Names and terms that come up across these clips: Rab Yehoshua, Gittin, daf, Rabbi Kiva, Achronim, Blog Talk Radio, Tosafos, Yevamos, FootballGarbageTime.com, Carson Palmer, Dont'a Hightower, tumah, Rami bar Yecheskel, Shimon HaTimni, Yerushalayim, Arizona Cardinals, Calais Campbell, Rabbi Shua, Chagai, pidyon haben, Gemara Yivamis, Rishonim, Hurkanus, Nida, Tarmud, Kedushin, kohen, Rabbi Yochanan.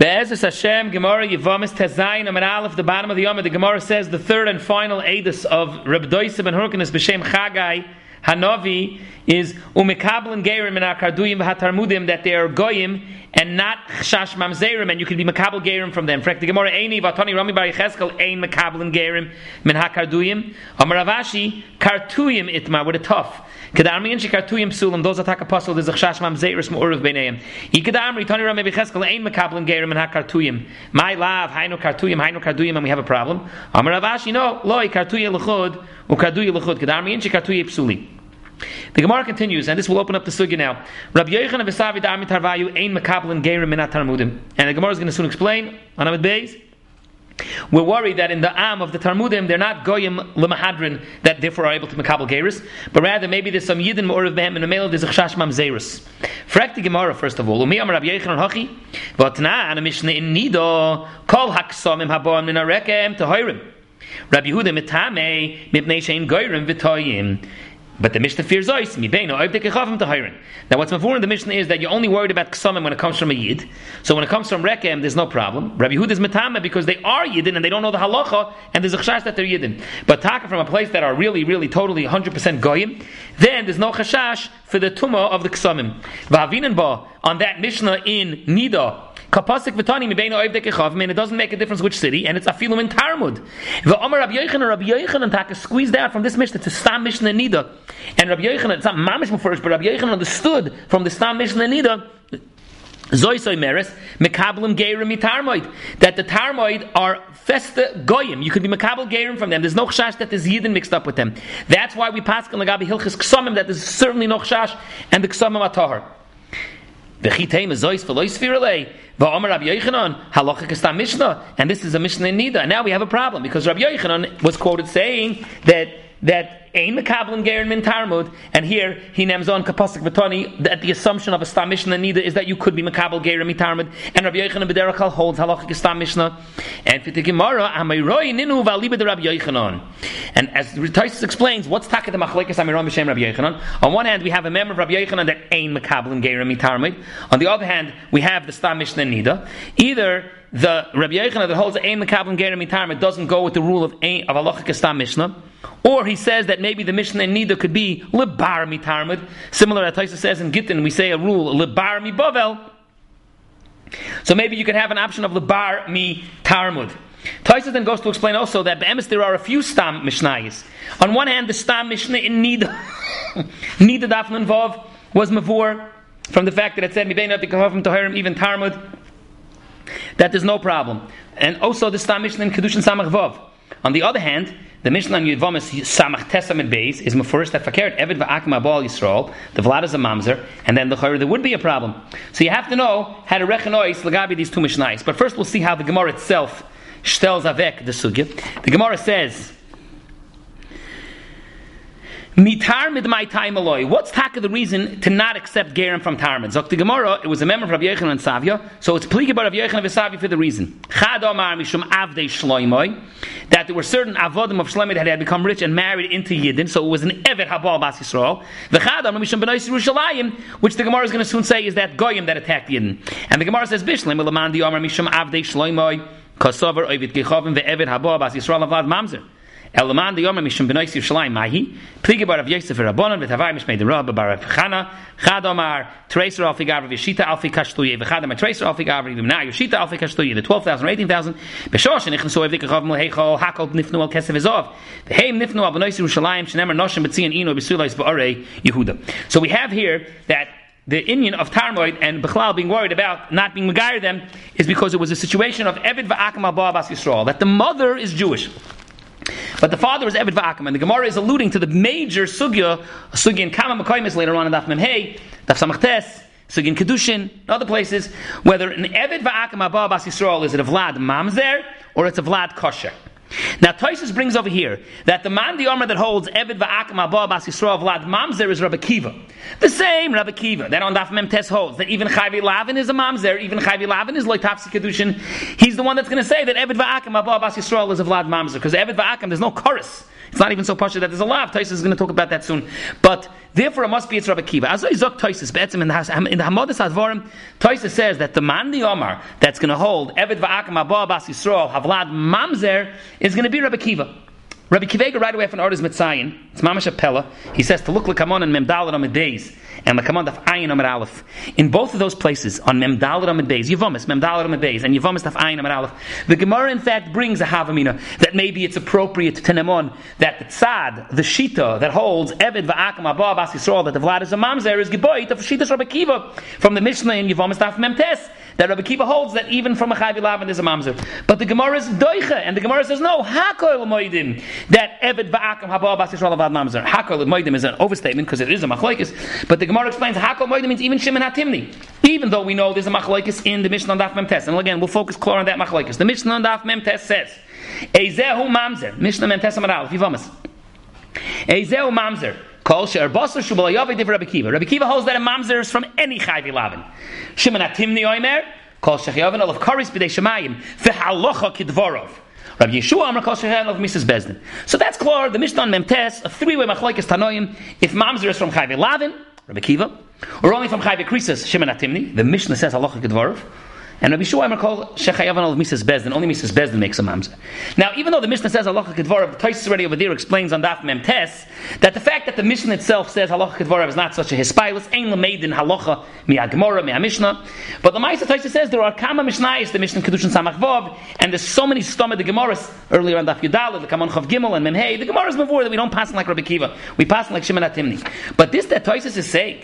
Be'ezus Hashem, Gemara Yivamis Tezayin Amen Aleph, the bottom of the Yomah, the Gemara says the third and final edus of Reb Doisa ben Hurkanus b'shem Chagai Hanavi is umekablan geirim and akarduyim v'hatarmudim, that they are goyim and not chash mamzerim, and you can be mekabel geirim from them. Frak the Gemara eini v'atani Rami bar Yecheskel ein mekablan geirim min hakarduyim. Amar Ravashi kartuyim itma with a tough. Kedarmi and shikartuyim psulim. Those attack apostle is a chash mamzeris meuruv beinayim. Ikedarmi tani Rami bar Yecheskel ein mekablan geirim and hakartuyim. My love, hayno karduyim, and we have a problem. Amar Ravashi no loy kartuye lechod ukarduye lechod. Kedarmi and shikartuye psulim. The Gemara continues, and this will open up the sugya now. Rabbi Yochanan v'savi da'amit harvayu ein mekablan geirim min hatarmudim. And the Gemara is going to soon explain on Amid Beis. We're worried that in the am of the Tarmudim, they're not goyim lemahadrin, that therefore are able to mekabel geiris, but rather maybe there's some yidin me'orav behem and amela there's a chash mamzeris. Frak the Gemara first of all. Umi am Rabbi Yochanan hachi v'atna ana mishne in nido kol haksomim haboam min harekem tehoirim. Rabbi Yehuda mitame mipnei shein goyim v'toyim. But the Mishnah fears ois, mibeino, oibdek echavim tahirin. Now what's mavur in the Mishnah is that you're only worried about ksamim when it comes from a yid. So when it comes from rekem, there's no problem. Rabbi Yehuda is metame because they are yidin and they don't know the halacha, and there's a chashash that they're yidin. But taka from a place that are really, really, totally 100% goyim, then there's no chashash for the tumah of the ksamim. Va'avinen ba, on that Mishnah in Nida, kapasik v'tani mibeino oibdek echavim, and it doesn't make a difference which city, and it's afilum in Tarmud. Va'omar Rabbi Yochanan taka squeezed out from this Mishnah to Stam Mishnah in Nida. And Rabbi Yochanan, it's not mamish first, but Rabbi Yochanan understood from the Stam Mishnah Nida Zoisoy meres mekablim geirim mitarmoid, that the tarmoid are festa goyim. You could be mekabel geirim from them. There's no chash that there's yidin mixed up with them. That's why we pass on lagabi hilchis ksamim that there's certainly no chash and the ksamim atahar. And this is a Mishnah in Nida. And now we have a problem because Rabbi Yochanan was quoted saying that ein mekablan gerin min tarmud, and here he names on kapasik v'toni that the assumption of a stam mishnah nida is that you could be mekabel gerin min tarmud, and Rabbi Yochanan b'derech hal holds halachic stam mishnah. And for the Gemara, amiroi ninu v'alibed Rabbi Yochanan. And as Tosafos explains, what's taka the machlekes amiron b'shem Rabbi Yochanan? On one hand, we have a member of Rabbi Yochanan that ein mekablan gerin min tarmud. On the other hand, we have the stam mishnah nida. Either the Rabbi Yochanan that holds ein mekablan gerin min tarmud doesn't go with the rule of halachic stam mishnah. Or he says that maybe the Mishnah in Nida could be lebar mitarmid, similar to Tosafos says in Gittin, we say a rule lebar mi bavel. So maybe you could have an option of lebar mi tarmud. Tosafos then goes to explain also that be'emes there are a few stam mishnayis. On one hand, the stam mishnah in Nida, Nida daf nun vav was mavur from the fact that it said mibein up the kavavim tohirim even tarmud, that there's no problem. And also the stam mishnah in kedushin samach vav. On the other hand, the Mishnah in Yevamos Samach Tesam and Beis is mafurish that fakert Eved va'akim abal Yisrael, the Vlad is a mamzer, and then the Chayr there would be a problem. So you have to know how to rechenois legabi these two Mishnais. But first, we'll see how the Gemara itself shtels avek the sugya. The Gemara says, mitar mid my time alloy. What's taka the reason to not accept gerim from tarmid? Zok the Gemara, it was a member of Rabbi Yochanan and Savia, so it's pligi bar Rabbi Yochanan v'Savia for the reason. Chad omar mishum avdei shloimoi, that there were certain avodim of shloimoi that had become rich and married into yidden, so it was an eved habal bas Yisrael. V'chad omar mishum benois Yerushalayim, which the Gemara is going to soon say is that goyim that attacked yidden. And the Gemara says bishleim ulaman di omar mishum avdei shloimoi kasover oivid gechovim ve'eved habal bas Yisrael avlad mamzer. Elaman the Yomer Mishum Benois Yerushalayim Mahi Pligi Bar Rav Yosef Rabbanon V'Tavai Mishmei the Rabba Bar Rav Chana Chad Omar Tracer Alfi Gavri V'Shita Alfi Kashtuye V'Chad Omar Tracer Alfi Gavri V'Mna V'Shita Alfi Kashtuye the 12,000 or 18,000 B'Shosh Nichnasu Evdik Chav Mulheichol Hakol Nifnu Al Kesef Ezov V'Heim Nifnu Al Benois Yerushalayim Shenemer Noshim B'Tzion Ino B'Sulais B'Orei Yehuda. So we have here that the Indian of Tarmoid and Bechlal being worried about not being Megayer them is because it was a situation of Eved V'Akim Al Ba'avas Yisrael, that the mother is Jewish, but the father is Eved V'Akim, and the Gemara is alluding to the major sugya in Kama Mekoimis later on in Daf Memhei, Daf Samachtes, sugya in Kedushin, and other places, whether an Eved V'Akim Abba Bas Yisrael is it a Vlad Mamzer or it's a Vlad Kosher. Now Tosafos brings over here that the man the armor that holds Eved V'Akim Abba Bas Yisrael Vlad Mamzer is Rabbi Kiva, the same Rabbi Kiva that on Daf Memtes holds that even Chayvi Lavin is a Mamzer, even Chayvi Lavin is Loitapsi Kedushin. He's the one that's going to say that Eved V'Akim Abba Bas Yisrael is a Vlad Mamzer, because Eved V'Akim there's no chorus It's not even so partial that there's a lav. Tosafos is going to talk about that soon. But therefore, it must be it's Rabbi Kiva. As I zok Tosafos, be'etzim in the Hamadas Advarim, Tosafos says that the man the Omar that's going to hold Eved va'akam abba bas Yisrael havlad mamzer is going to be Rabbi Kiva. Rabbi Kiva right away from Ordes Mitzayin, it's Mamash Apella, he says to look L'kamon and Memdalet on Medeis, and L'kamon Daf Ayin Amar Aleph. In both of those places, on Memdalet on Medeis, Yevamos, Memdalet on Medeis, and Yevamos Daf Ayin Amar Aleph, the Gemara in fact brings a Havamina, that maybe it's appropriate to Tenemon, that the Tzad, the Shita, that holds Eved V'akam Abba Bas Yisrael, that the Vlad is a Mamzer, is Geboit of Shita's Rabbi Kiva, from the Mishnah in Yevamos Daf Memtes, that Rabbi Kiva holds that even from a Chai V'Lavan there's a Mamzer. But the Gemara is Doicha, and the Gemara says, no, Hakol Moedim. That Eved Va'akam Haba Bas Yisrael Avad Mamzer. Hakol Moedim is an overstatement because it is a Machlokes. But the Gemara explains Hakol Moedim means even Shimon HaTimni. Even though we know there's a Machlokes in the Mishnah on Daf Memtes. And again, we'll focus clear on that Machlokes. The Mishnah on Daf Memtes says, Eizehu Mamzer. Mishnah Memtes Amar Aleph Yevamos. Eizehu Mamzer. Kol She'er Basar Shubal Yavei Div Rabbi Kiva. Rabbi Kiva holds that a Mamzer is from any Chai V'Lavan. Shimon HaTimni Oimer. Kol She'er Yavin Olav Karis B'dei Shemayim. V'Halocha Kidvorov. Rab Yehoshua Amar Kol Shehan of Mrs. Bezdin. So that's clear. The Mishnah on Memtes, a three-way machlokes Tanoim. If Mamzer is from Chai V'Lavan, Rabbi Kiva, or only from Chai V'Krisas, Shimon HaTimni, the Mishnah says Halacha Kedvarov, and Rabbi Shua Amar Kol Shechayavan of Mrs. Bezdin. Only Mrs. Bezdin makes a Mamzer. Now, even though the Mishnah says Halacha Kedvarov, Tosafos already over there explains on Daf Memtes that the fact that the Mishnah itself says Halacha Kedvarov is not such a hispilus. Ein l'meidin Halacha mi'agmora mi'amishnah. But the Ma'aser Tosafos says there are kama mishnayos, the Mishnah Kedushin Samach Vav, and there's so many stomach the Gemaras earlier on Daf Yudalid, the Kamon Chav Gimel and Memhei. The Gemaras before that we don't pass like Rabbi Kiva, we pass like Shimon HaTimni. But this that Tosafos is saying.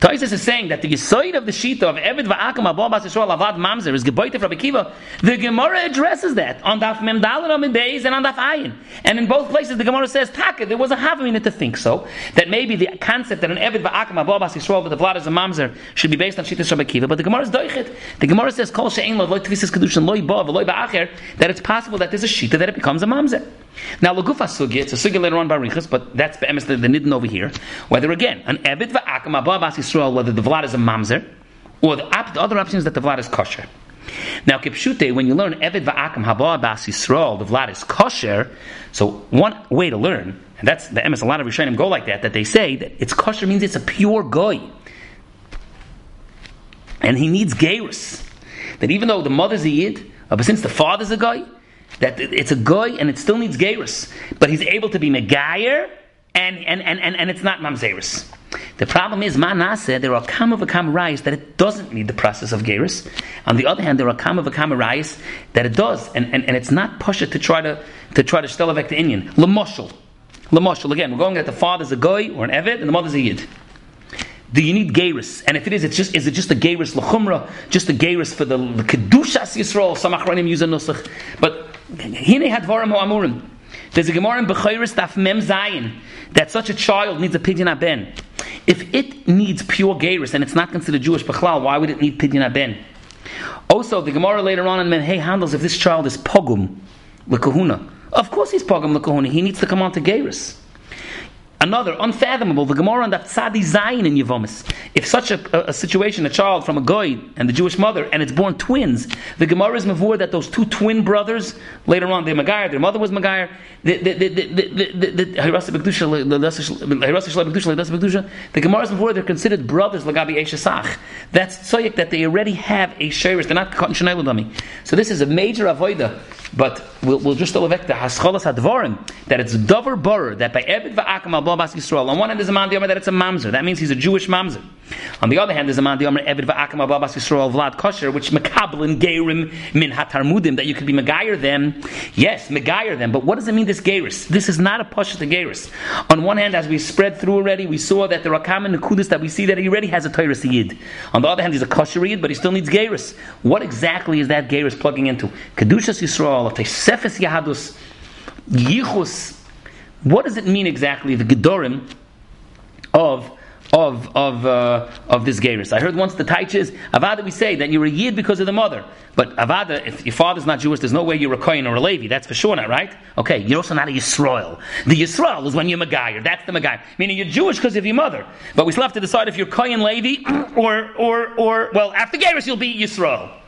Tosafos is saying that the Yisoid of the Shita of Eved Va'akam Abba Bas Yisrael Avad Mamzer is Geboite of Rabbi Kiva. The Gemara addresses that on Daf Memdalet on Medeis and on Daf Ayin, and in both places the Gemara says Taka there was a Havamina to think so that maybe the concept that an Eved Va'akam Abba Bas Yisrael that the Vlad is a Mamzer should be based on Shita Rabbi Kiva. But the Gemara is doichet. The Gemara says Kol She'ein Lo Tvisas Kedushin Lo Yibah V'Lo Ba'acher, that it's possible that there's a Shita that it becomes a Mamzer. Now Lagufa Sugi, it's a Sugi later on Barichas, but that's the Nidin over here. Whether again an Eved Va'akam Abba Bas Yisrael, whether the Vlad is a Mamzer, or the other option is that the Vlad is kosher. Now, Kipshute, when you learn Eved Va'akam Haba Bas Yisrael, the Vlad is kosher, so one way to learn, and that's the MS, a lot of Rishonim go like that they say that it's kosher means it's a pure goy. And he needs geirus. That even though the mother's a yid, but since the father's a goy, that it's a goy and it still needs geirus. But he's able to be megayer, and it's not mamzeris. The problem is, Manaseh, there are kama v'kama rayos that it doesn't need the process of geirus. On the other hand, there are kama v'kama rayos that it does, and it's not pasha to try to shtelavek the Indian. Lamoshel. Again, we're going that the father's a goy or an eved, and the mother's a yid. Do you need geirus? And if it is, is it just a geirus l'chumra, just a geirus for the kedushas Yisrael? Some achronim use a nusach, but hine hadvarim ha'amurim. There's a Gemara in Becheiros Daf Mem Zayin that such a child needs a pidyon haben. If it needs pure geirus and it's not considered Jewish b'chlal, why would it need pidyon haben? Also, the Gemara later on in Memhei handles if this child is pogum l'kahuna. Of course, he's pogum l'kahuna. He needs to come on to geirus. Another unfathomable, the Gemara on Daf Tzadi Zayin in Yevamos. If such a situation, a child from a goy and the Jewish mother, and it's born twins, the Gemara is mavur that those two twin brothers later on they're Megayer, their mother was Megayer. The Gemara is mavur they're considered brothers lagabi eshasach. That's tzoyik that they already have a sheiris. They're not cotton shenayel dummy. So this is a major avoida. But we'll just elevate the hascholas hadvarim that it's davar borer that by eved va'akam al bas Yisrael. On one hand, there's a man the Omer that it's a mamzer. That means he's a Jewish mamzer. On the other hand, there's a man the Omer eved va'akam al bas Yisrael vlad kosher, which mekablin geirim min hatarmudim that you could be megayer them. Yes, megayer them. But what does it mean? This geirus. This is not a pasha to geirus. On one hand, as we spread through already, we saw that there are common nekudas that we see that he already has a Torah yid. On the other hand, he's a kosher yid, but he still needs geirus. What exactly is that geirus plugging into? Kedushas Yisrael. Of Tosefes Yahadus, Yichus. What does it mean exactly? The Gedorim of this geirus. I heard once the taiches avada. We say that you're a yid because of the mother, but avada. If your father's not Jewish, there's no way you're a kohen or a levi. That's for sure, not right? Okay, you're also not a Yisrael. The Yisrael is when you're megayer. That's the megayer. Meaning you're Jewish because of your mother, but we still have to decide if you're kohen levi or well after geirus you'll be Yisrael.